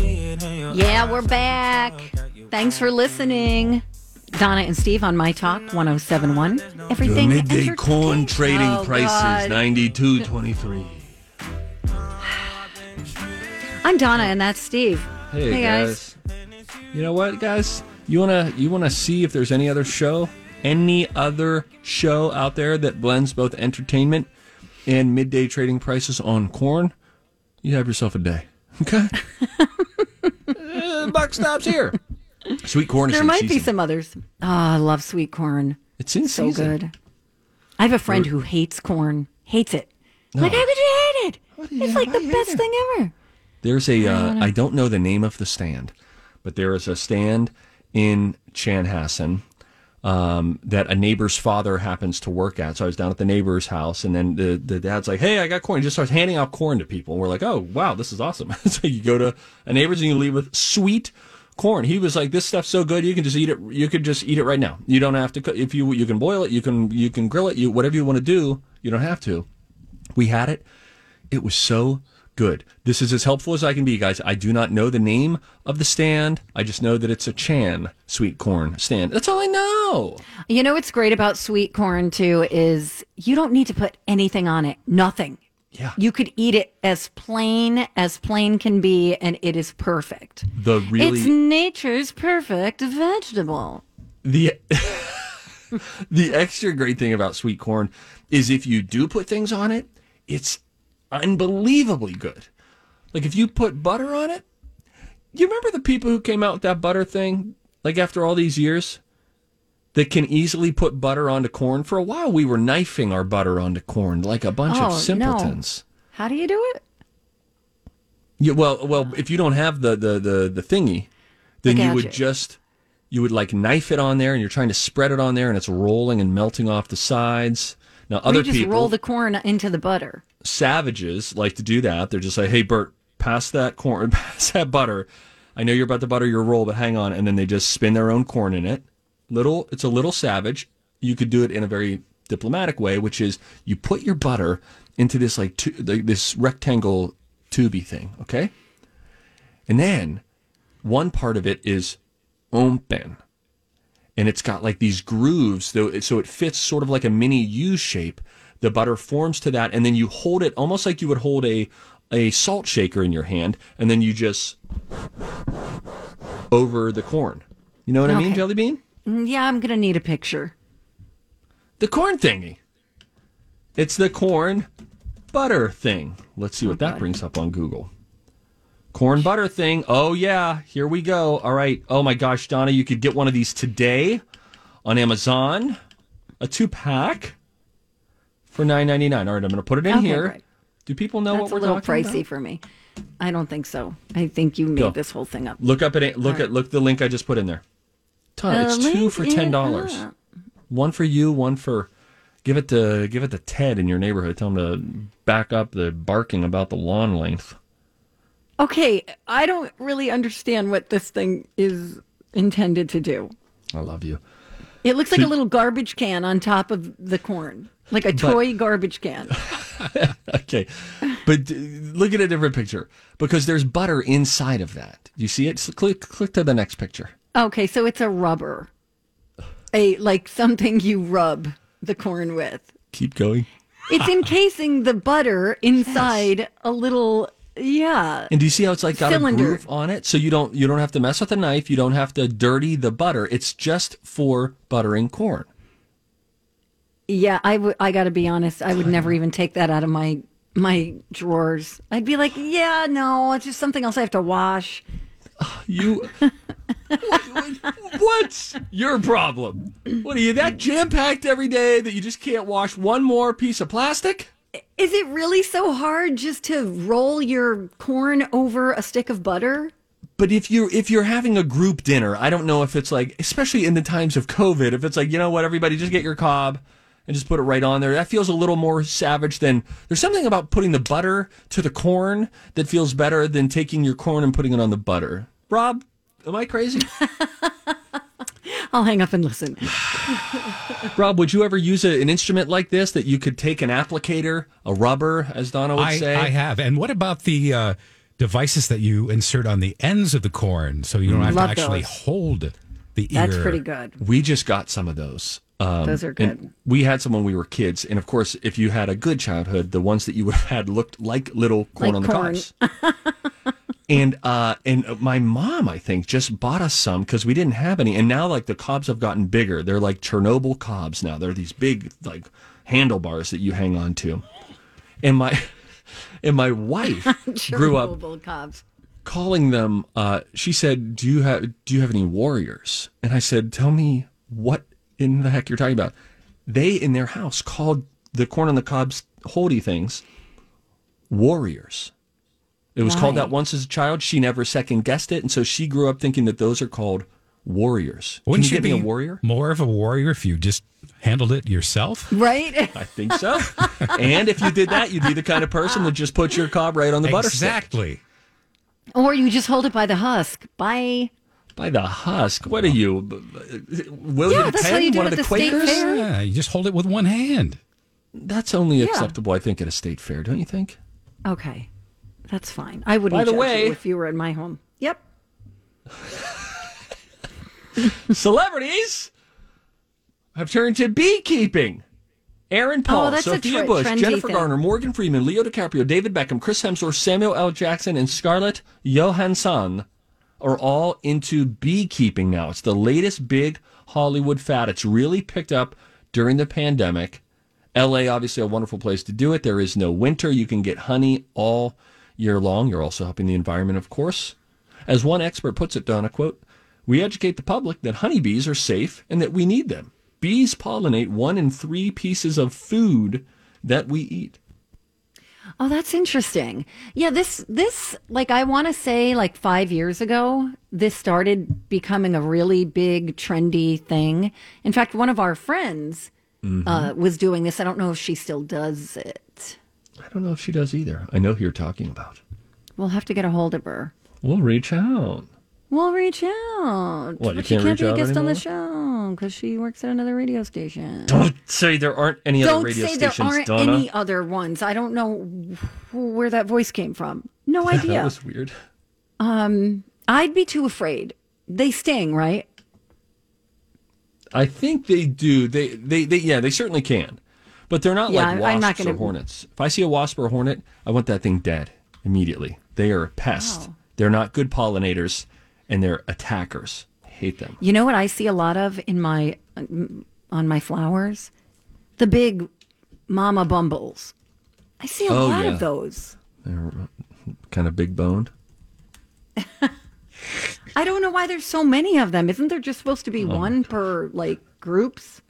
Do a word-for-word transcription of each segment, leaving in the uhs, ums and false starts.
Yeah, we're back. Thanks for listening. Donna and Steve on My Talk ten seventy-one. Everything. The midday corn trading oh, prices ninety-two twenty-three. I'm Donna and that's Steve. Hey, hey guys. guys. You know what, guys? You wanna you wanna see if there's any other show, any other show out there that blends both entertainment and midday trading prices on corn? You have yourself a day. Okay. uh, buck stops here. Sweet corn is There in might season. Be some others. Oh, I love sweet corn. It's in so season. Good. I have a friend We're... who hates corn. Hates it. No. Like, how could you hate it? You it's know? like the best it? thing ever. There's a, uh, I, don't I don't know the name of the stand, but there is a stand in Chanhassen um, that a neighbor's father happens to work at. So I was down at the neighbor's house, and then the, the dad's like, hey, I got corn. He just starts handing out corn to people. And we're like, oh, wow, this is awesome. So you go to a neighbor's and you leave with sweet corn. He was like, this stuff's so good, you can just eat it. You could just eat it right now. You don't have to cook. If you you can boil it, you can you can grill it, you whatever you want to do, you don't have to. We had it. It was so good. This is as helpful as I can be, guys. I do not know the name of the stand. I just know that it's a Chan sweet corn stand. That's all I know. You know what's great about sweet corn, too, is you don't need to put anything on it. Nothing. Yeah. You could eat it as plain as plain can be, and it is perfect. The really... It's nature's perfect vegetable. The... the extra great thing about sweet corn is if you do put things on it, it's unbelievably good. Like if you put butter on it, you remember the people who came out with that butter thing, like after all these years, that can easily put butter onto corn? For a while we were knifing our butter onto corn like a bunch oh, of simpletons. No. How do you do it? Yeah, well well if you don't have the the the, the thingy, then the you would just you would like knife it on there, and you're trying to spread it on there, and it's rolling and melting off the sides. Now other you just people roll the corn into the butter. Savages like to do that. They're just like, hey, Bert, pass that corn, pass that butter. I know you're about to butter your roll, but hang on. And then they just spin their own corn in it. Little, it's a little savage. You could do it in a very diplomatic way, which is you put your butter into this like tu- this rectangle tubey thing, okay? And then one part of it is open, and it's got like these grooves, though, so it fits sort of like a mini U shape. The butter forms to that, and then you hold it almost like you would hold a a salt shaker in your hand, and then you just over the corn. You know what okay. I mean, Jelly Bean? Yeah, I'm going to need a picture. The corn thingy. It's the corn butter thing. Let's see oh, what that God. brings up on Google. Corn butter thing. Oh, yeah. Here we go. All right. Oh, my gosh, Donna, you could get one of these today on Amazon. A two-pack. For nine ninety-nine. All right, I'm going to put it in okay, here. Right. Do people know That's what we're talking about? That's a little pricey about? For me. I don't think so. I think you made Go. this whole thing up. Look up at look right. at look the link I just put in there. Ton. Uh, it's two for ten dollars. Up. One for you, one for give it to give it to Ted in your neighborhood. Tell him to back up the barking about the lawn length. Okay, I don't really understand what this thing is intended to do. I love you. It looks so, like a little garbage can on top of the corn. Like a toy but, garbage can. Okay. But look at a different picture, because there's butter inside of that. You see it? So click click to the next picture. Okay, so it's a rubber. A like something you rub the corn with. Keep going. It's encasing the butter inside yes. a little Yeah. And do you see how it's like got Cylinder. a groove on it? So you don't you don't have to mess with a knife. You don't have to dirty the butter. It's just for buttering corn. Yeah, I, w- I got to be honest. I would never even take that out of my my drawers. I'd be like, yeah, no, it's just something else I have to wash. Uh, you... What's your problem? What are you, that jam-packed every day that you just can't wash one more piece of plastic? Is it really so hard just to roll your corn over a stick of butter? But if you're, if you're having a group dinner, I don't know if it's like, especially in the times of COVID, if it's like, you know what, everybody, just get your cob and just put it right on there. That feels a little more savage than, there's something about putting the butter to the corn that feels better than taking your corn and putting it on the butter. Rob, am I crazy? I'll hang up and listen. Rob, would you ever use a, an instrument like this that you could take an applicator, a rubber, as Donna would I, say? I have. And what about the uh, devices that you insert on the ends of the corn so you don't have Love to actually those. hold the ear? That's pretty good. We just got some of those. Um, those are good. We had some when we were kids. And, of course, if you had a good childhood, the ones that you had looked like little corn like on the corn. cobs. And uh, and my mom, I think, just bought us some because we didn't have any. And now, like, the cobs have gotten bigger. They're like Chernobyl cobs now. They're these big, like, handlebars that you hang on to. And my and my wife grew up cobs. calling them. Uh, she said, "Do you have do you have any warriors?" And I said, "Tell me what in the heck you're talking about." They in their house called the corn on the cobs holdy things warriors. It was Why? called that once as a child. She never second guessed it, and so she grew up thinking that those are called warriors. Wouldn't Can you, you get be me a warrior? More of a warrior if you just handled it yourself, right? I think so. And if you did that, you'd be the kind of person that just puts your cob right on the butter stick. Exactly. Or you just hold it by the husk. Bye. By the husk. What are you, William yeah, that's Penn? How you do one it of the Quakers? Yeah, you just hold it with one hand. That's only yeah. acceptable, I think, at a state fair, don't you think? Okay. That's fine. I wouldn't By the judge way, you if you were in my home. Yep. Celebrities have turned to beekeeping. Aaron Paul, oh, Sophia tr- Bush, Jennifer thing. Garner, Morgan Freeman, Leo DiCaprio, David Beckham, Chris Hemsworth, Samuel L. Jackson, and Scarlett Johansson are all into beekeeping now. It's the latest big Hollywood fad. It's really picked up during the pandemic. L A, obviously, a wonderful place to do it. There is no winter. You can get honey all year long. You're also helping the environment, of course. As one expert puts it, Donna, quote, "We educate the public that honeybees are safe and that we need them. Bees pollinate one in three pieces of food that we eat." Oh, that's interesting. Yeah, this, this like, I want to say, like, five years ago, this started becoming a really big, trendy thing. In fact, one of our friends... Mm-hmm. Uh, was doing this. I don't know if she still does it. I don't know if she does either. I know who you're talking about. We'll have to get a hold of her. We'll reach out. We'll reach out. What, you but can't she can't reach be a guest anymore? on the show because she works at another radio station. Don't say there aren't any don't other radio stations, Don't say there aren't Donna. any other ones. I don't know where that voice came from. No idea. That was weird. Um, I'd be too afraid. They sting, right? I think they do. They, they, they, yeah, they certainly can, but they're not yeah, like wasps I'm not gonna... or hornets. If I see a wasp or a hornet, I want that thing dead immediately. They are a pest. Wow. They're not good pollinators, and they're attackers. I hate them. You know what I see a lot of in my on my flowers? The big mama bumbles. I see a oh, lot yeah. of those. They're kind of big boned. I don't know why there's so many of them. Isn't there just supposed to be oh one per, like, groups?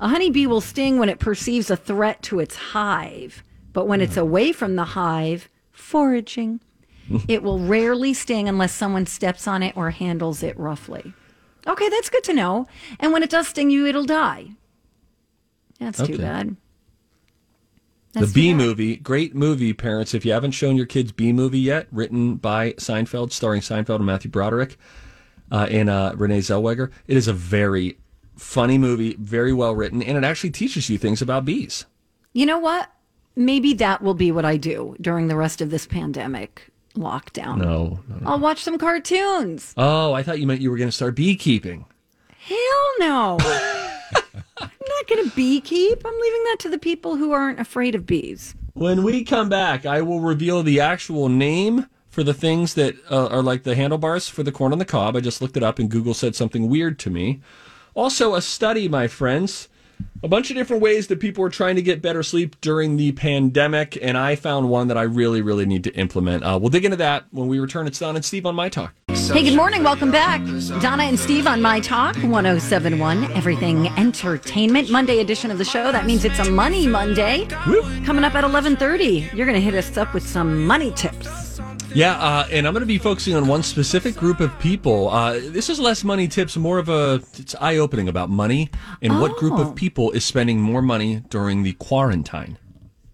A honeybee will sting when it perceives a threat to its hive. But when yeah. it's away from the hive, foraging, it will rarely sting unless someone steps on it or handles it roughly. Okay, that's good to know. And when it does sting you, it'll die. That's okay. too bad. That's the Bee Movie, great movie, parents. If you haven't shown your kids Bee Movie yet, written by Seinfeld, starring Seinfeld and Matthew Broderick uh, and uh, Renee Zellweger, it is a very funny movie, very well written, and it actually teaches you things about bees. You know what? Maybe that will be what I do during the rest of this pandemic lockdown. No. no, no. I'll watch some cartoons. Oh, I thought you meant you were going to start beekeeping. Hell no. I'm not going to beekeep. I'm leaving that to the people who aren't afraid of bees. When we come back, I will reveal the actual name for the things that uh, are like the handlebars for the corn on the cob. I just looked it up and Google said something weird to me. Also, a study, my friends. A bunch of different ways that people are trying to get better sleep during the pandemic, and I found one that I really, really need to implement. Uh, we'll dig into that when we return. It's Donna and Steve on My Talk. Hey, good morning. Welcome back. Donna and Steve on My Talk, one oh seven one, Everything Entertainment, Monday edition of the show. That means it's a Money Monday. Woo. Coming up at eleven thirty, you're going to hit us up with some money tips. Yeah, uh, and I'm going to be focusing on one specific group of people. Uh, this is less money tips, more of a, it's eye-opening about money and oh. what group of people is spending more money during the quarantine.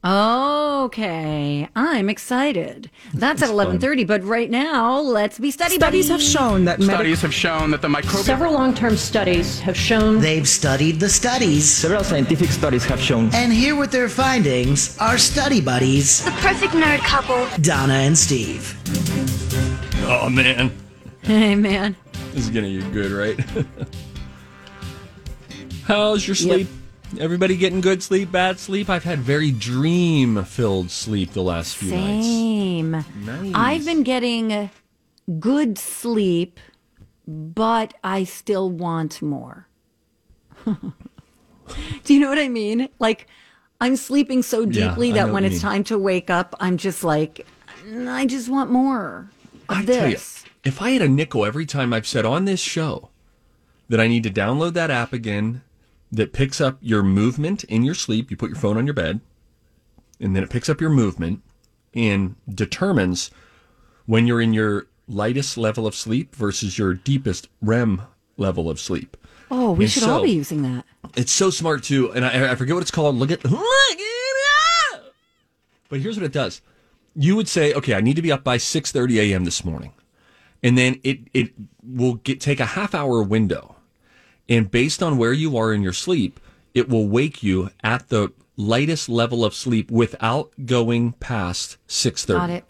Okay, I'm excited. That's, That's at eleven thirty, but right now, let's be study buddies. Studies have shown that... Medic- studies have shown that the microbial... Several long-term studies have shown... They've studied the studies. Several scientific studies have shown... And here with their findings are study buddies... The perfect nerd couple... Donna and Steve. Oh, man. Hey, man. This is gonna get good, right? How's your sleep? Yep. Everybody getting good sleep, bad sleep? I've had very dream-filled sleep the last few Same. nights. Same. Nice. I've been getting good sleep, but I still want more. Do you know what I mean? Like, I'm sleeping so deeply yeah, that when it's time to wake up, I'm just like, I just want more of I this. Tell you, if I had a nickel every time I've said on this show that I need to download that app again... that picks up your movement in your sleep. You put your phone on your bed, and then it picks up your movement and determines when you're in your lightest level of sleep versus your deepest R E M level of sleep. Oh, we and should so, all be using that. It's so smart, too. And I, I forget what it's called. Look at... But here's what it does. You would say, okay, I need to be up by six thirty a.m. this morning. And then it, it will get take a half-hour window. And based on where you are in your sleep, it will wake you at the lightest level of sleep without going past six thirty. Got it.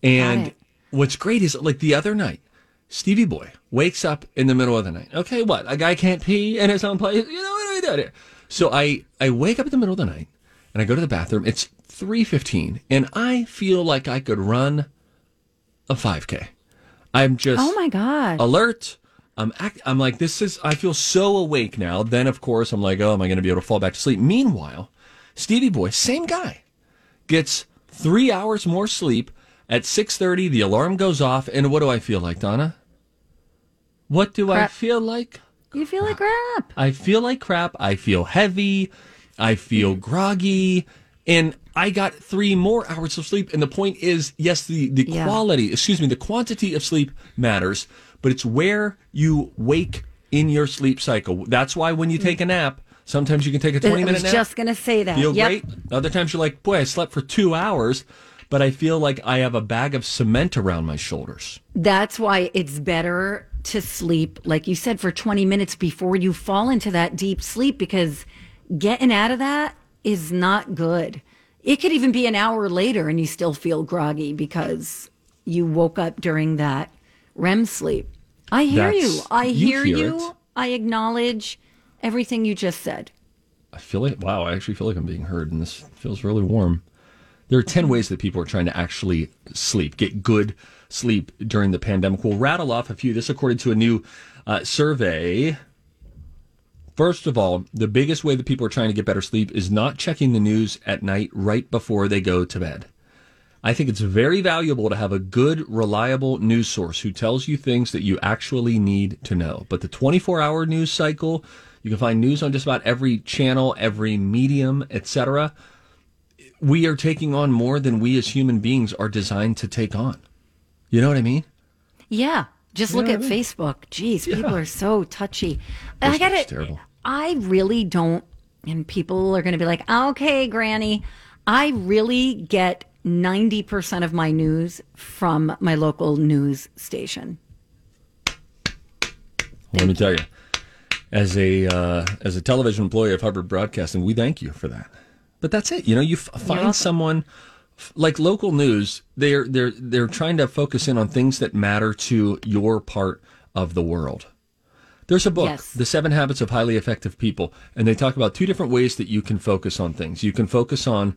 And Got it. What's great is, like the other night, Stevie Boy wakes up in the middle of the night. Okay, what? A guy can't pee in his own place? You know, what do we do here? So I, I wake up in the middle of the night, and I go to the bathroom. It's three fifteen, and I feel like I could run a five K. I'm just oh my God. alert. I'm, act- I'm like, this is, I feel so awake now. Then, of course, I'm like, oh, am I going to be able to fall back to sleep? Meanwhile, Stevie Boy, same guy, gets three hours more sleep. At six thirty, the alarm goes off. And what do I feel like, Donna? What do crap. I feel like? You feel like crap. I feel like crap. I feel heavy. I feel groggy. And I got three more hours of sleep. And the point is, yes, the, the yeah. quality, excuse me, the quantity of sleep matters. But it's where you wake in your sleep cycle. That's why when you take a nap, sometimes you can take a twenty-minute nap. I was just going to say that. Feel yep. great. Other times you're like, boy, I slept for two hours, but I feel like I have a bag of cement around my shoulders. That's why it's better to sleep, like you said, for twenty minutes before you fall into that deep sleep, because getting out of that is not good. It could even be an hour later and you still feel groggy because you woke up during that R E M sleep. I hear That's, you. I you hear, hear you. It. I acknowledge everything you just said. I feel like, wow, I actually feel like I'm being heard, and this feels really warm. There are ten ways that people are trying to actually sleep, get good sleep during the pandemic. We'll rattle off a few. This according to a new uh, survey. First of all, the biggest way that people are trying to get better sleep is not checking the news at night right before they go to bed. I think it's very valuable to have a good, reliable news source who tells you things that you actually need to know. But the twenty-four hour news cycle, you can find news on just about every channel, every medium, et cetera. We are taking on more than we as human beings are designed to take on. You know what I mean? Yeah. Just you look at I mean? Facebook. Jeez, yeah. people are so touchy. This I got it. I really don't. And people are going to be like, okay, Granny. I really get ninety percent of my news from my local news station. Let me tell you, as a uh, as a television employee of Hubbard Broadcasting, we thank you for that. But that's it. You know, you f- find someone like local news. They're they're they're trying to focus in on things that matter to your part of the world. There's a book, yes. The Seven Habits of Highly Effective People, and they talk about two different ways that you can focus on things. You can focus on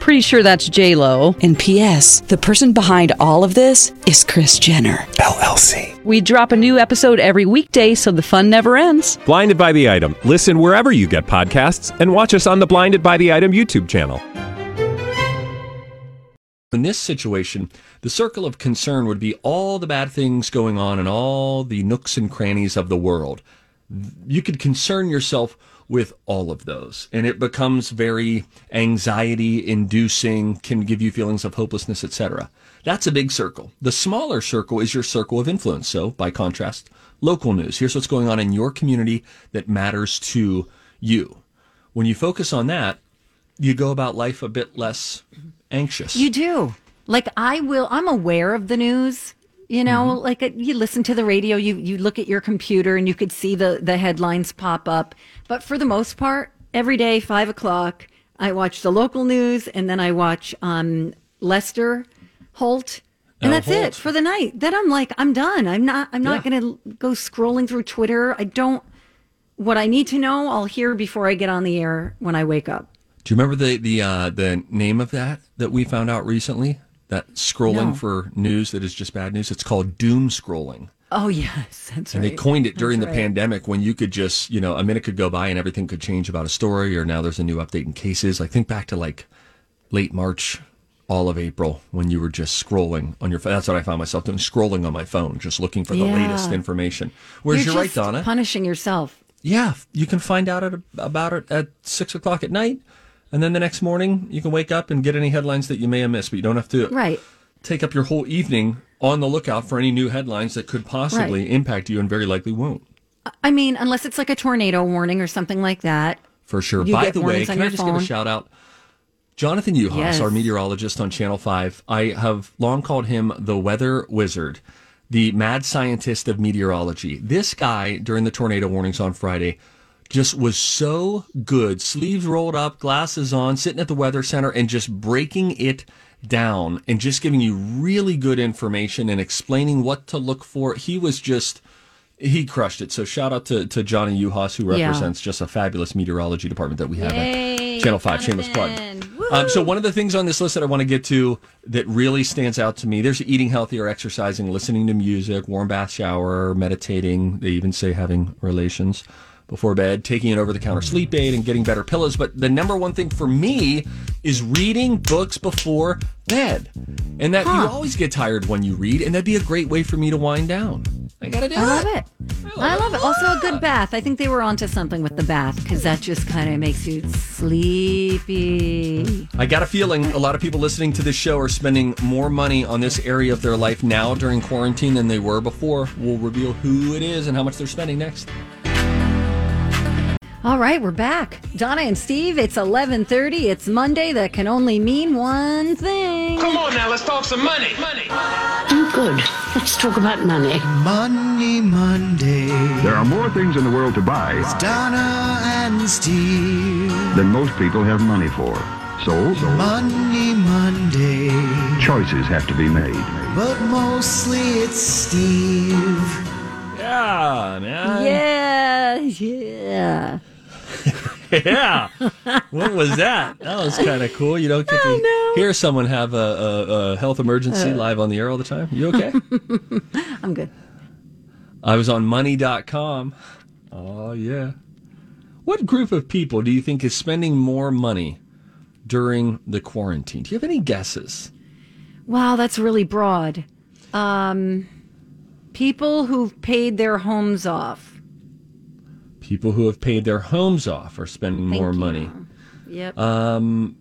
Pretty sure that's J-Lo. And P S the person behind all of this is Chris Jenner, L L C. We drop a new episode every weekday so the fun never ends. Blinded by the Item. Listen wherever you get podcasts and watch us on the Blinded by the Item YouTube channel. In this situation, the circle of concern would be all the bad things going on in all the nooks and crannies of the world. You could concern yourself with all of those, and it becomes very anxiety-inducing, can give you feelings of hopelessness, et cetera. That's a big circle. The smaller circle is your circle of influence. So, by contrast, local news. Here's what's going on in your community that matters to you. When you focus on that, you go about life a bit less anxious. You do. Like, I will, I'm aware of the news. You know, mm-hmm. like a, you listen to the radio, you, you look at your computer and you could see the, the headlines pop up. But for the most part, every day, five o'clock, I watch the local news and then I watch um, Lester Holt. And oh, that's Holt. It for the night. Then I'm like, I'm done. I'm not, I'm not yeah. going to go scrolling through Twitter. I don't, what I need to know, I'll hear before I get on the air when I wake up. Do you remember the, the, uh, the name of that that we found out recently? That scrolling no. for news that is just bad news. It's called doom scrolling. Oh, yes. That's and right. And they coined it during that's the right. pandemic when you could just, you know, a minute could go by and everything could change about a story, or now there's a new update in cases. Like, think back to like late March, all of April, when you were just scrolling on your phone. That's what I found myself doing, scrolling on my phone, just looking for the yeah. latest information. Whereas you're, you're just right, Donna. Punishing yourself. Yeah. You can find out at, about it at six o'clock at night. And then the next morning, you can wake up and get any headlines that you may have missed, but you don't have to right. take up your whole evening on the lookout for any new headlines that could possibly right. impact you and very likely won't. I mean, unless it's like a tornado warning or something like that. For sure. You By the way, can I just phone. give a shout out? Jonathan Yuhas, yes. our meteorologist on Channel five, I have long called him the weather wizard, the mad scientist of meteorology. This guy, during the tornado warnings on Friday, just was so good, sleeves rolled up, glasses on, sitting at the weather center and just breaking it down and just giving you really good information and explaining what to look for. He was just, he crushed it. So shout out to, to Johnny Yuhas, who represents yeah. just a fabulous meteorology department that we have Yay, at Channel five. Shameless plug. Um, so one of the things on this list that I want to get to that really stands out to me, there's eating healthy or exercising, listening to music, warm bath shower, meditating. They even say having relations before bed, taking an over-the-counter sleep aid, and getting better pillows. But the number one thing for me is reading books before bed. And that huh. you always get tired when you read, and that'd be a great way for me to wind down. I gotta do I love it. it. I love, I love it. it. Also a good bath. I think they were onto something with the bath, because that just kind of makes you sleepy. I got a feeling a lot of people listening to this show are spending more money on this area of their life now during quarantine than they were before. We'll reveal who it is and how much they're spending next. All right, we're back. Donna and Steve, it's eleven thirty. It's Monday. That can only mean one thing. Come on now, let's talk some money. Money. Oh, good. Let's talk about money. Money Monday. There are more things in the world to buy. It's Donna and Steve. Than most people have money for. So, so. Money Monday. Choices have to be made. But mostly it's Steve. Yeah, man. Yeah, yeah. yeah. What was that? That was kind of cool. You don't get to oh, no. hear someone have a, a, a health emergency uh, live on the air all the time. You okay? I'm good. I was on money dot com. Oh, yeah. What group of people do you think is spending more money during the quarantine? Do you have any guesses? Wow, that's really broad. Um... People who've paid their homes off. People who have paid their homes off are spending Thank more you. money. Yep. Um,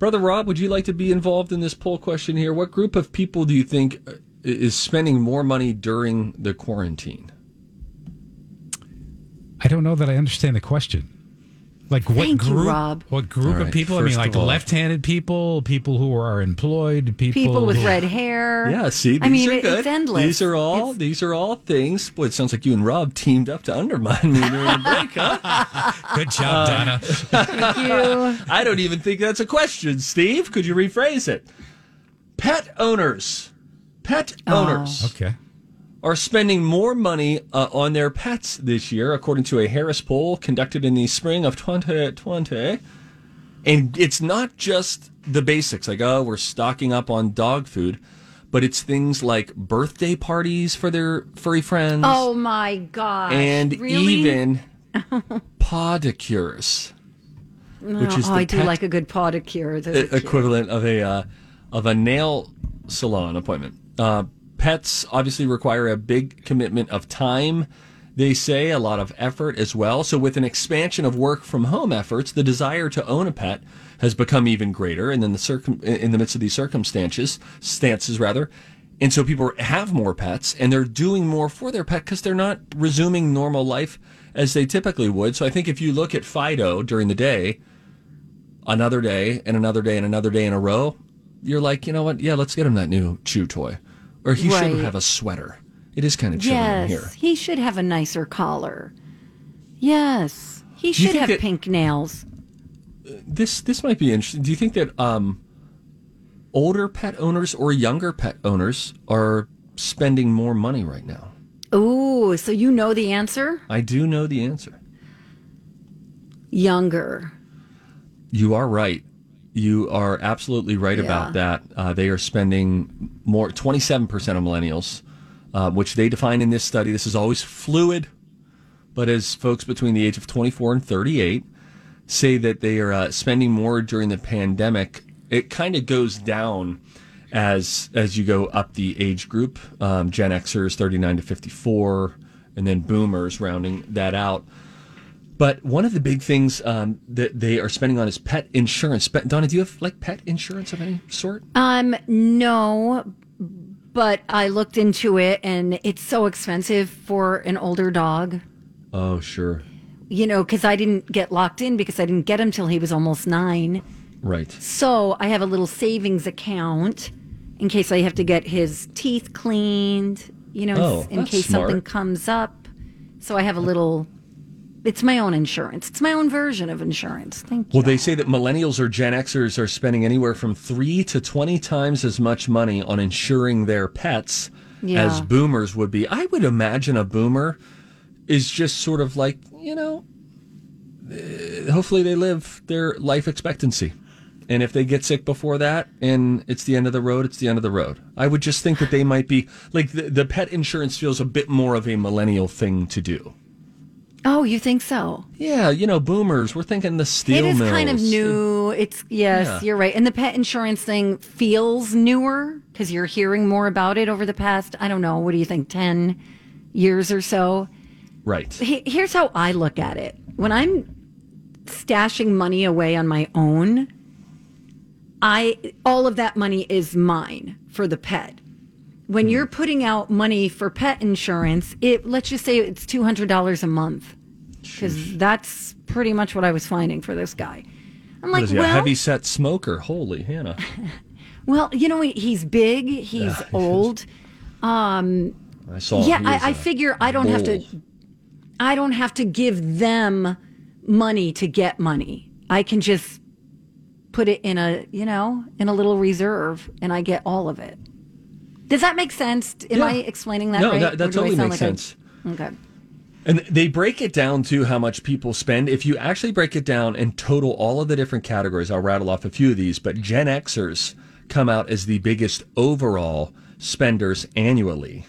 Brother Rob, would you like to be involved in this poll question here? What group of people do you think is spending more money during the quarantine? I don't know that I understand the question. Like what Thank group? You, Rob. What group right, of people? I mean, like all, left-handed people, people who are employed, people, people with who... red hair. Yeah, see, these I mean, are good. It's endless. These are all it's... these are all things. Boy, it sounds like you and Rob teamed up to undermine me during the break, huh? Good job, Donna. Thank you. I don't even think that's a question, Steve. Could you rephrase it? Pet owners, pet oh. owners. Okay. Are spending more money uh, on their pets this year, according to a Harris poll conducted in the spring of twenty twenty. And it's not just the basics, like, oh, we're stocking up on dog food, but it's things like birthday parties for their furry friends. Oh, my gosh. And really? even pedicures. No, which is oh, the I do like a good pedicure. Those equivalent of a, uh, of a nail salon appointment. Uh, Pets obviously require a big commitment of time, they say, a lot of effort as well. So with an expansion of work from home efforts, the desire to own a pet has become even greater. And then the circum- in the midst of these circumstances, stances rather. And so people have more pets and they're doing more for their pet because they're not resuming normal life as they typically would. So I think if you look at Fido during the day, another day and another day and another day in a row, you're like, you know what? Yeah, let's get him that new chew toy. Or he right. should have a sweater. It is kind of chilly yes, in here. He should have a nicer collar. Yes. He should have that, pink nails. This this might be interesting. Do you think that um, older pet owners or younger pet owners are spending more money right now? Ooh, so you know the answer? I do know the answer. Younger. You are right. You are absolutely right yeah. about that. Uh, they are spending more, twenty-seven percent of millennials, uh, which they define in this study. This is always fluid, but as folks between the age of twenty-four and thirty-eight say that they are uh, spending more during the pandemic, it kind of goes down as as you go up the age group. Um, Gen Xers, thirty-nine to fifty-four, and then boomers rounding that out. But one of the big things um, that they are spending on is pet insurance. Donna, do you have like pet insurance of any sort? Um, no, but I looked into it, and it's so expensive for an older dog. Oh, sure. You know, because I didn't get locked in because I didn't get him till he was almost nine. Right. So I have a little savings account in case I have to get his teeth cleaned. You know, oh, in that's case smart. Something comes up. So I have a little. It's my own insurance. It's my own version of insurance. Thank you. Well, they say that millennials or Gen Xers are spending anywhere from three to twenty times as much money on insuring their pets yeah. as boomers would be. I would imagine a boomer is just sort of like, you know, hopefully they live their life expectancy. And if they get sick before that and it's the end of the road, it's the end of the road. I would just think that they might be like the, the pet insurance feels a bit more of a millennial thing to do. Oh, you think so? Yeah, you know, boomers. We're thinking the steel mills. It is kind of new. It's yes, yeah. You're right. And the pet insurance thing feels newer because you're hearing more about it over the past, I don't know, what do you think, ten years or so? Right. He, here's how I look at it. When I'm stashing money away on my own, I all of that money is mine for the pet. When you're putting out money for pet insurance, it let's just say it's two hundred dollars a month, because that's pretty much what I was finding for this guy. I'm like, what is he, well, a heavy set smoker, holy Hannah. Well, you know, he's big, he's uh, old. Um, I saw. Yeah, I, I figure I don't bull. have to. I don't have to give them money to get money. I can just put it in a you know in a little reserve, and I get all of it. Does that make sense? Am yeah. I explaining that no, right? No, that, that totally makes like sense. A... Okay. And they break it down to how much people spend. If you actually break it down and total all of the different categories, I'll rattle off a few of these, but Gen Xers come out as the biggest overall spenders annually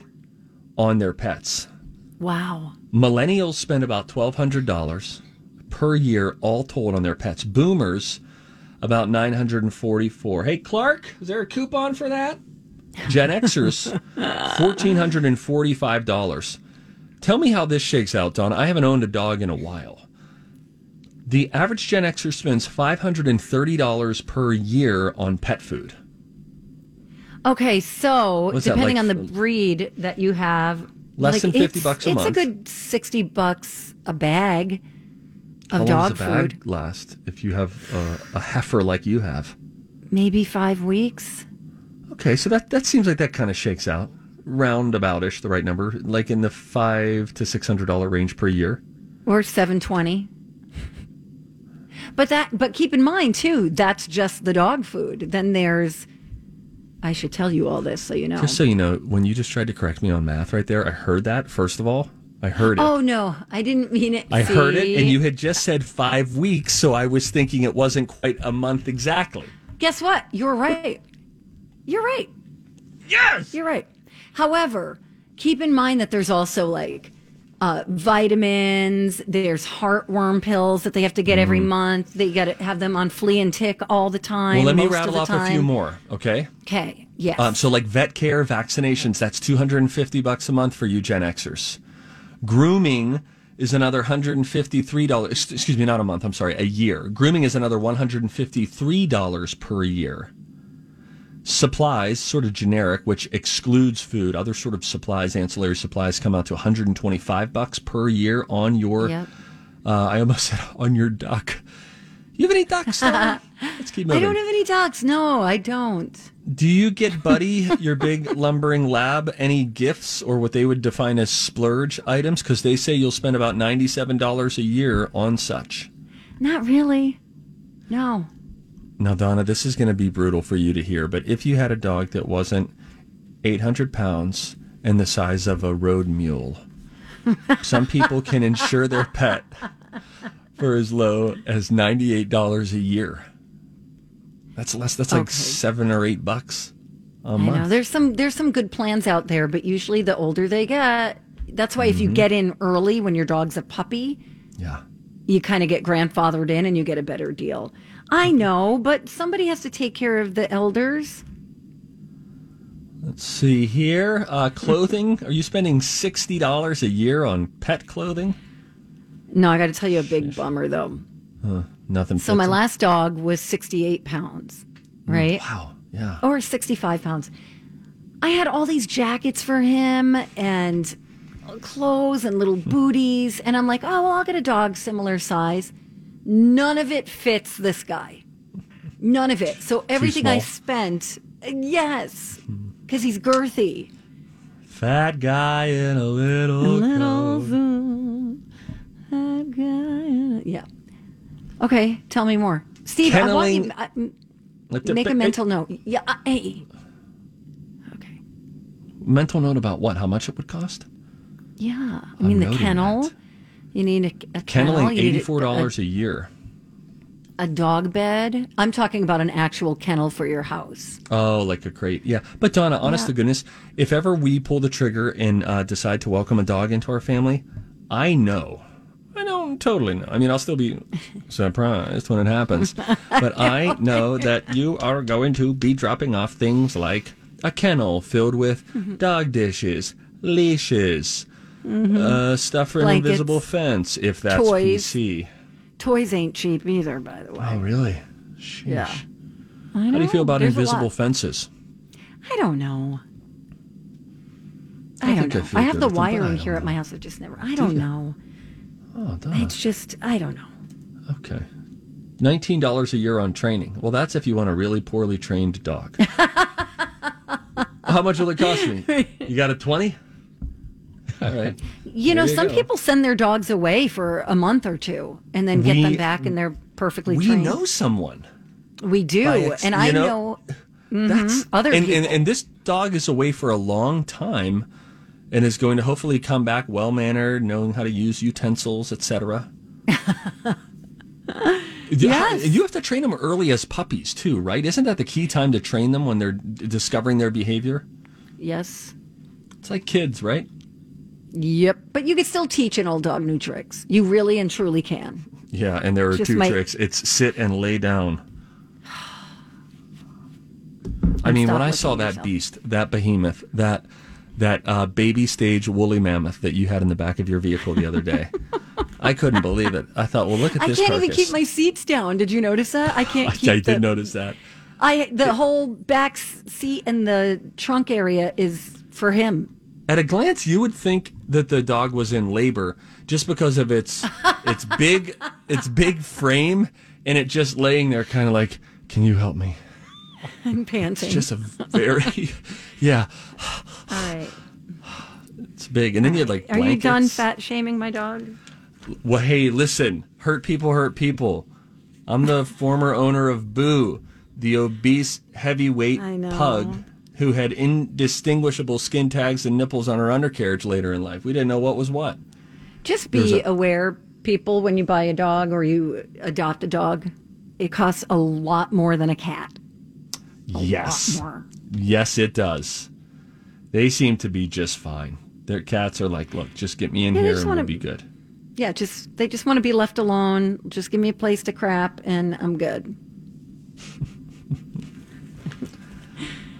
on their pets. Wow. Millennials spend about twelve hundred dollars per year, all told, on their pets. Boomers, about nine hundred forty-four dollars. Hey, Clark, is there a coupon for that? Gen Xers, one thousand four hundred forty-five dollars. Tell me how this shakes out, Don. I haven't owned a dog in a while. The average Gen Xer spends five hundred thirty dollars per year on pet food. Okay, so what's depending like on the breed that you have, less like than fifty bucks a month. It's a good sixty bucks a bag. of dog food. How long does a bag last if you have a, a heifer like you have? Maybe five weeks. Okay, so that, that seems like that kind of shakes out. Roundabout-ish, the right number. Like in the five to six hundred dollars range per year. Or seven twenty. But that, but keep in mind, too, that's just the dog food. Then there's... I should tell you all this so you know. Just so you know, when you just tried to correct me on math right there, I heard that, first of all. I heard it. Oh, no. I didn't mean it. I See? heard it, and you had just said five weeks, so I was thinking it wasn't quite a month exactly. Guess what? You're right. You're right. Yes! You're right. However, keep in mind that there's also, like, uh, vitamins. There's heartworm pills that they have to get mm. every month. They got to have them on flea and tick all the time. Well, let me rattle off time. a few more, okay? Okay, yes. Um, so, like, vet care, vaccinations, that's two hundred fifty bucks a month for you Gen Xers. Grooming is another one hundred fifty-three dollars. Excuse me, not a month. I'm sorry, a year. Grooming is another one hundred fifty-three dollars per year. Supplies, sort of generic, which excludes food. Other sort of supplies, ancillary supplies, come out to one hundred twenty-five bucks per year on your. Yep. Uh, I almost said on your duck. You have any ducks? Let's keep moving. I don't have any ducks. No, I don't. Do you get Buddy, your big lumbering lab, any gifts or what they would define as splurge items? Because they say you'll spend about ninety-seven dollars a year on such. Not really. No. Now, Donna, this is going to be brutal for you to hear, but if you had a dog that wasn't eight hundred pounds and the size of a road mule, some people can insure their pet for as low as ninety-eight dollars a year. That's less. That's like okay. seven or eight bucks a month. I know. There's some there's some good plans out there, but usually the older they get, that's why mm-hmm. if you get in early when your dog's a puppy, yeah, you kind of get grandfathered in and you get a better deal. I know, but somebody has to take care of the elders. Let's see here. Uh, clothing. Are you spending sixty dollars a year on pet clothing? No, I got to tell you a big Sheesh. bummer, though. Huh, nothing. So my up. last dog was sixty-eight pounds, right? Mm, wow, yeah. Or sixty-five pounds. I had all these jackets for him and clothes and little mm. booties. And I'm like, oh, well, I'll get a dog similar size. None of it fits this guy. None of it. So everything I spent, yes, because he's girthy. Fat guy in a little, a little coat. Fat guy in a... Yeah. Okay, tell me more. Steve, Kenneling... I want you I, make the, a but, mental it, note. Yeah, I, hey. Okay. Mental note about what? How much it would cost? Yeah. I mean, I'm the kennel. That. You need a, a kennel. Kenneling, eighty-four dollars a, a year. A dog bed? I'm talking about an actual kennel for your house. Oh, like a crate. Yeah. But Donna, honest yeah. to goodness, if ever we pull the trigger and uh, decide to welcome a dog into our family, I know. I know, totally know. I mean, I'll still be surprised when it happens. But I know that you are going to be dropping off things like a kennel filled with mm-hmm. dog dishes, leashes, Mm-hmm. Uh, stuff for an Blankets, invisible fence, if that's toys. P C. Toys ain't cheap either, by the way. Oh, really? Sheesh. Yeah. I know. How do you feel about There's invisible fences? I don't know. I, I don't know. I, I have the wiring here know. at my house. I just never. I don't do know. Oh, darn. It's just I don't know. Okay. Nineteen dollars a year on training. Well, that's if you want a really poorly trained dog. How much will it cost me? You got a twenty? All right. You know, you some go. people send their dogs away for a month or two and then get we, them back and they're perfectly we trained. We know someone. We do. Ex- and I know, know mm-hmm, that's, other and, people. And, and this dog is away for a long time and is going to hopefully come back well-mannered, knowing how to use utensils, et cetera. Yes. You have to train them early as puppies, too, right? Isn't that the key time to train them when they're discovering their behavior? Yes. It's like kids, right? Yep, but you can still teach an old dog new tricks. You really and truly can. Yeah, and there are Just two my... tricks. It's sit and lay down. I mean, when I saw that yourself. beast, that behemoth, that that uh, baby stage woolly mammoth that you had in the back of your vehicle the other day, I couldn't believe it. I thought, well, look at this I can't carcass. even keep my seats down. Did you notice that? I can't keep I did the... notice that. I The whole back seat and the trunk area is for him. At a glance, you would think that the dog was in labor just because of its its big its big frame and it just laying there kind of like, can you help me? I'm panting. It's just a very, yeah. All right. It's big. And then you had like blankets. Are you done fat shaming my dog? Well, hey, listen. Hurt people hurt people. I'm the former owner of Boo, the obese heavyweight pug who had indistinguishable skin tags and nipples on her undercarriage later in life. We didn't know what was what. Just be a- aware, people, when you buy a dog or you adopt a dog, it costs a lot more than a cat. A yes. Yes, it does. They seem to be just fine. Their cats are like, look, just get me in yeah, here and wanna, we'll be good. Yeah, just they just want to be left alone. Just give me a place to crap and I'm good.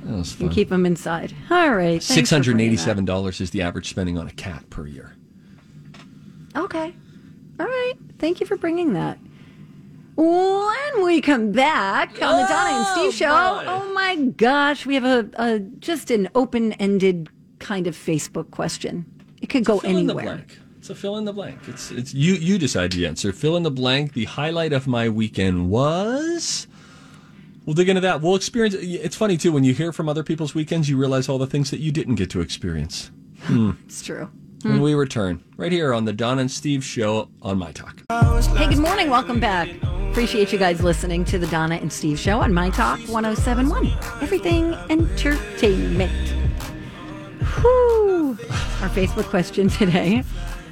That was fun. You keep them inside. All right. six hundred eighty-seven dollars is the average spending on a cat per year. Okay. All right. Thank you for bringing that. When we come back on the Donna and Steve show, oh, oh my gosh, we have a, a just an open-ended kind of Facebook question. It could go fill anywhere. In the blank. It's a fill in the blank. It's it's you you decide the answer. Fill in the blank. The highlight of my weekend was. We'll dig into that. We'll experience. It's funny too when you hear from other people's weekends, you realize all the things that you didn't get to experience. Hmm. It's true. When we return, right here on the Don and Steve show on My Talk. Hey, good morning. Welcome back. Appreciate you guys listening to the Donna and Steve show on My Talk ten seventy-one. Everything entertainment. Whew. Our Facebook question today.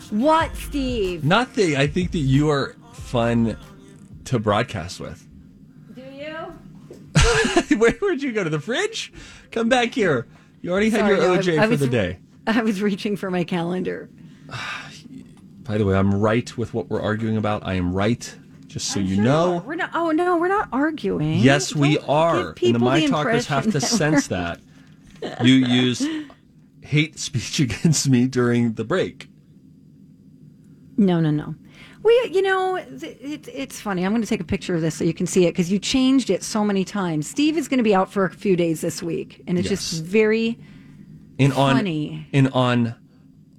What, Steve? Nothing. I think that you are fun to broadcast with. Do you? Where would you go? To the fridge? Come back here. You already had Sorry, your O J no, I, for I was, the day. I was reaching for my calendar. By the way, I'm right with what we're arguing about. I am right, just so I'm you sure know. We're not. Oh, no, we're not arguing. Yes, Don't we are. And the My the Talkers have to that sense that. You used hate speech against me during the break. No, no, no. We, you know, it, it's funny. I'm going to take a picture of this so you can see it because you changed it so many times. Steve is going to be out for a few days this week, and it's yes. just very... And on, Funny. And on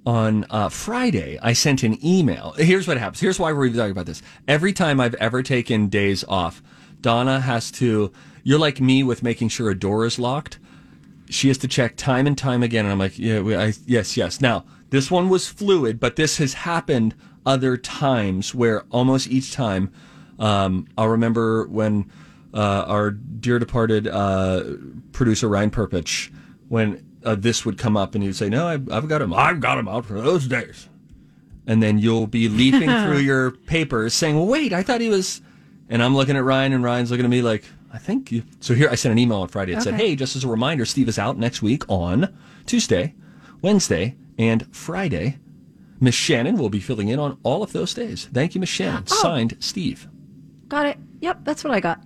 on uh, Friday, I sent an email. Here's what happens. Here's why we're talking about this. Every time I've ever taken days off, Donna has to, you're like me with making sure a door is locked. She has to check time and time again. And I'm like, yeah, we, I, yes, yes. Now, this one was fluid, but this has happened other times where almost each time, um, I'll remember when uh, our dear departed uh, producer, Ryan Perpich, when... Uh, this would come up and you'd say, no, I, I've got him. I've got him out for those days. And then you'll be leafing through your papers saying, well, wait, I thought he was. And I'm looking at Ryan and Ryan's looking at me like, I think you. So here I sent an email on Friday. It okay. said, hey, just as a reminder, Steve is out next week on Tuesday, Wednesday, and Friday. Miss Shannon will be filling in on all of those days. Thank you, Miss Shannon. Oh. Signed, Steve. Got it. Yep, that's what I got.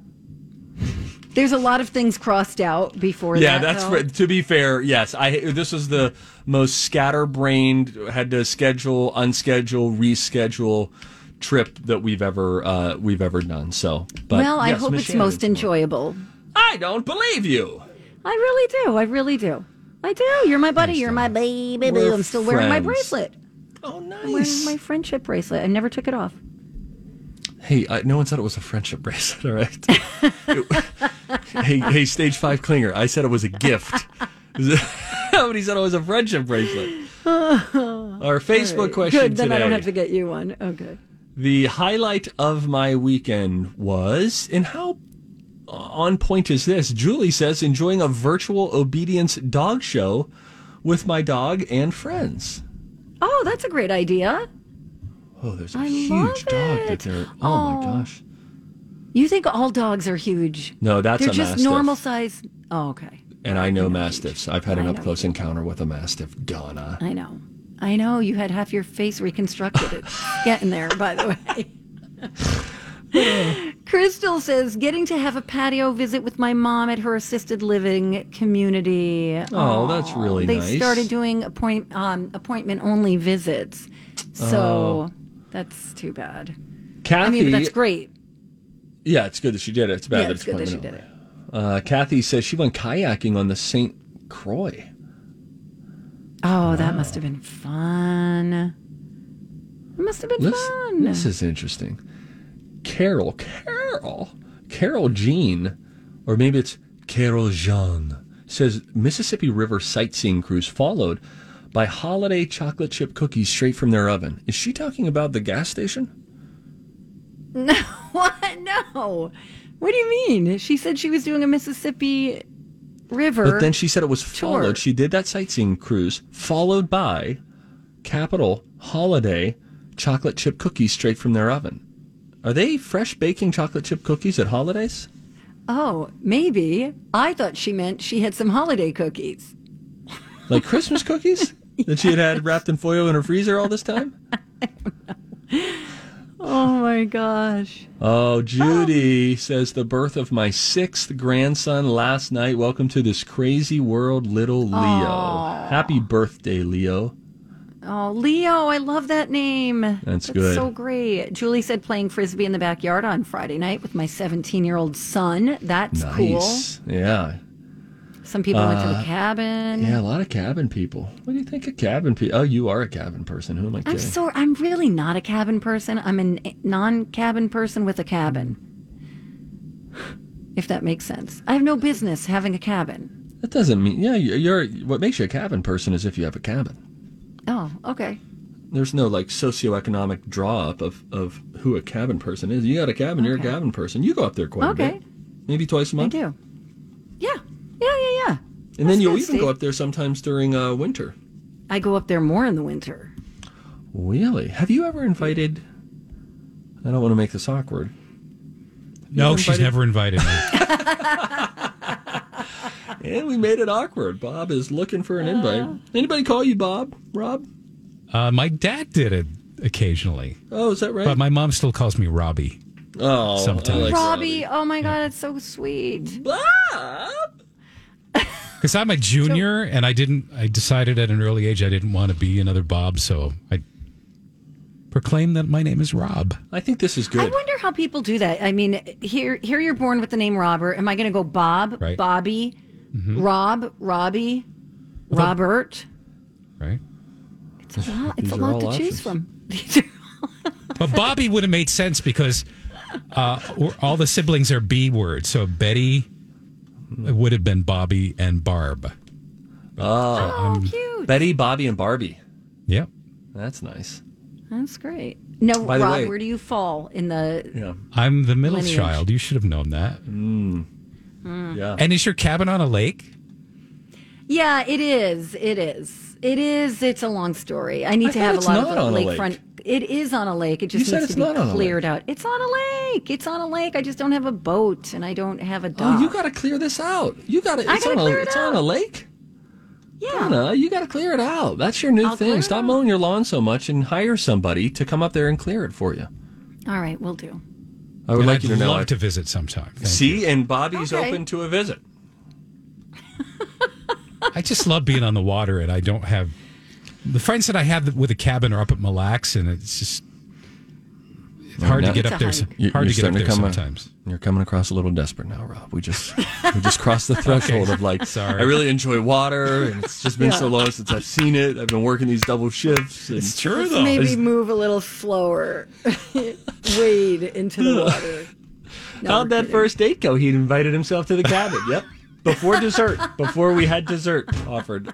There's a lot of things crossed out before yeah, that. Yeah, that's to be fair. Yes, I this was the most scatterbrained, had to schedule, unschedule, reschedule trip that we've ever uh, we've ever done. So, but, well, I yes, hope Miz it's Shannon's most more. enjoyable. I don't believe you. I really do. I really do. I do. You're my buddy. Thanks, You're my baby. Boo. I'm still friends. Wearing my bracelet. Oh, nice. I'm wearing my friendship bracelet. I never took it off. Hey, uh, no one said it was a friendship bracelet, all right? it, hey, hey, stage five clinger, I said it was a gift. Nobody said it was a friendship bracelet. Our Facebook right. question Good, today. Then I don't have to get you one. Okay. The highlight of my weekend was, and how on point is this? Julie says, enjoying a virtual obedience dog show with my dog and friends. Oh, that's a great idea. Oh, there's a I huge dog that they're... Oh, oh, my gosh. You think all dogs are huge? No, that's they're a mastiff. They're just normal size. Oh, okay. And I know mastiffs. Huge. I've had an up-close encounter with a mastiff, Donna. I know. I know. You had half your face reconstructed. It's getting there, by the way. Crystal says, getting to have a patio visit with my mom at her assisted living community. Oh, Aww. That's really they nice. They started doing appoint- um, appointment-only visits. So... Oh. That's too bad. Kathy, I mean, but that's great. Yeah, it's good that she did it. It's bad yeah, that it's, it's good that she over. did it. Uh, Kathy says she went kayaking on the Saint Croix. Oh, wow. That must have been fun. It must have been this, fun. This is interesting. Carol, Carol, Carol Jean, or maybe it's Carol Jean, says Mississippi River sightseeing cruise followed by holiday chocolate chip cookies straight from their oven. Is she talking about the gas station? No, what? No. What do you mean? She said she was doing a Mississippi River. But then she said it was followed. Tour. She did that sightseeing cruise, followed by capital holiday chocolate chip cookies straight from their oven. Are they fresh baking chocolate chip cookies at holidays? Oh, maybe. I thought she meant she had some holiday cookies. Like Christmas cookies? Yes. That she had had wrapped in foil in her freezer all this time? I don't know. Oh, my gosh. Oh, Judy oh. says, the birth of my sixth grandson last night. Welcome to this crazy world, little Leo. Oh. Happy birthday, Leo. Oh, Leo, I love that name. That's, That's good. So great. Julie said, playing Frisbee in the backyard on Friday night with my seventeen-year-old son. That's nice. Cool. Yeah. Some people uh, went to the cabin. Yeah, a lot of cabin people. What do you think of cabin people? Oh, you are a cabin person. Who am I kidding? I'm so, I'm really not a cabin person. I'm a non-cabin person with a cabin, if that makes sense. I have no business having a cabin. That doesn't mean, yeah, you're, what makes you a cabin person is if you have a cabin. Oh, okay. There's no, like, socioeconomic draw-up of, of who a cabin person is. You got a cabin, okay. You're a cabin person. You go up there quite okay. a bit. Maybe twice a month. I do. Yeah. Yeah, yeah, yeah. And That's then you'll even Steve. go up there sometimes during uh, winter. I go up there more in the winter. Really? Have you ever invited... I don't want to make this awkward. No, she's never invited me. And we made it awkward. Bob is looking for an invite. Uh, Anybody call you Bob, Rob? Uh, my dad did it occasionally. Oh, is that right? But my mom still calls me Robbie. Oh, sometimes. Like Robbie. Robbie. Oh, my God. That's so sweet. Bob! Because I'm a junior, so, and I didn't. I decided at an early age I didn't want to be another Bob, so I proclaimed that my name is Rob. I think this is good. I wonder how people do that. I mean, here, here you're born with the name Robert. Am I going to go Bob, right. Bobby, mm-hmm. Rob, Robbie, well, Robert? Right. It's a lot. It's a lot to options. choose from. These are all but Bobby would have made sense because uh, all the siblings are B words. So Betty. It would have been Bobby and Barb. Oh, so cute. Betty, Bobby, and Barbie. Yep. That's nice. That's great. No, By Rob, way, where do you fall in the yeah. I'm the middle lineage. child. You should have known that. Mm. Mm. Yeah. And is your cabin on a lake? Yeah, it is. It is. It is. It's a long story. I need I to have a lot of a lake, lake front. It is on a lake. It just needs to be cleared out. It's on a lake. It's on a lake. I just don't have a boat and I don't have a dock. Oh, you got to clear this out. You got to. It's on a. It's on a lake. Yeah. Donna, you got to clear it out. That's your new thing. Stop mowing your lawn so much and hire somebody to come up there and clear it for you. All right, we'll do. I would like you to know. I'd love to visit sometime. See, and Bobby's open to a visit. I just love being on the water, and I don't have. The friends that I have with a cabin are up at Mille Lacs, and it's just hard, no, to, get it's there, hard to get up there. Hard to get up there sometimes. A, you're coming across a little desperate now, Rob. We just we just crossed the threshold okay. of like. Sorry. I really enjoy water, and it's just been yeah. so long since I've seen it. I've been working these double shifts. And it's true, though. Maybe it's, move a little slower. Wade into the water. No, How'd that kidding. first date go? He invited himself to the cabin. Yep, before dessert. Before we had dessert offered.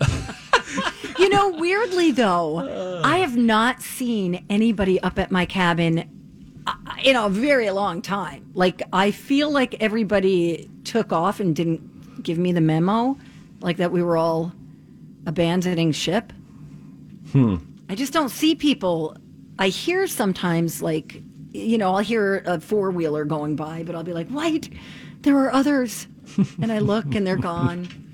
You know, weirdly, though, I have not seen anybody up at my cabin in a very long time. Like, I feel like everybody took off and didn't give me the memo, like that we were all abandoning ship. Hmm. I just don't see people. I hear sometimes, like, you know, I'll hear a four-wheeler going by, but I'll be like, wait, there are others. And I look, and they're gone.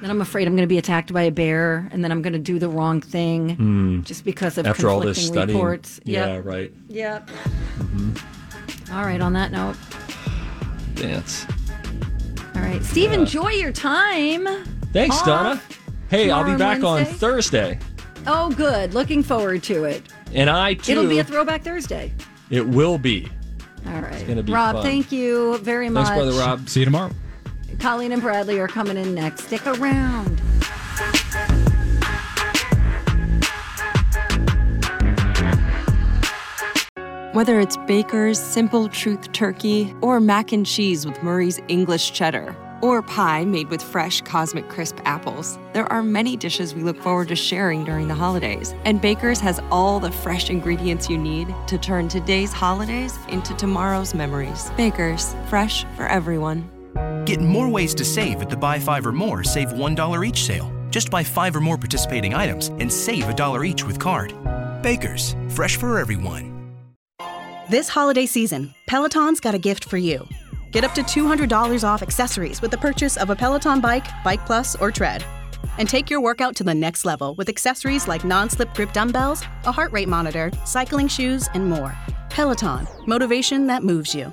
Then I'm afraid I'm going to be attacked by a bear, and then I'm going to do the wrong thing mm. just because of After conflicting all this studying, reports. Yep. Yeah, right. Yep. Mm-hmm. All right, on that note. Dance. All right. Steve, yeah. enjoy your time. Thanks, Off. Donna. Hey, Tomorrow I'll be back Wednesday. on Thursday. Oh, good. Looking forward to it. And I, too. It'll be a throwback Thursday. It will be. All right. It's going to be Rob, fun. thank you very Thanks, much. Thanks, brother Rob. See you tomorrow. Colleen and Bradley are coming in next. Stick around. Whether it's Baker's Simple Truth Turkey or mac and cheese with Murray's English Cheddar or pie made with fresh Cosmic Crisp apples, there are many dishes we look forward to sharing during the holidays. And Baker's has all the fresh ingredients you need to turn today's holidays into tomorrow's memories. Baker's, fresh for everyone. Get more ways to save at the Buy Five or More, Save one dollar each sale. Just buy five or more participating items and save a dollar each with card. Baker's, fresh for everyone. This holiday season, Peloton's got a gift for you. Get up to two hundred dollars off accessories with the purchase of a Peloton Bike, Bike Plus, or Tread. And take your workout to the next level with accessories like non-slip grip dumbbells, a heart rate monitor, cycling shoes, and more. Peloton, motivation that moves you.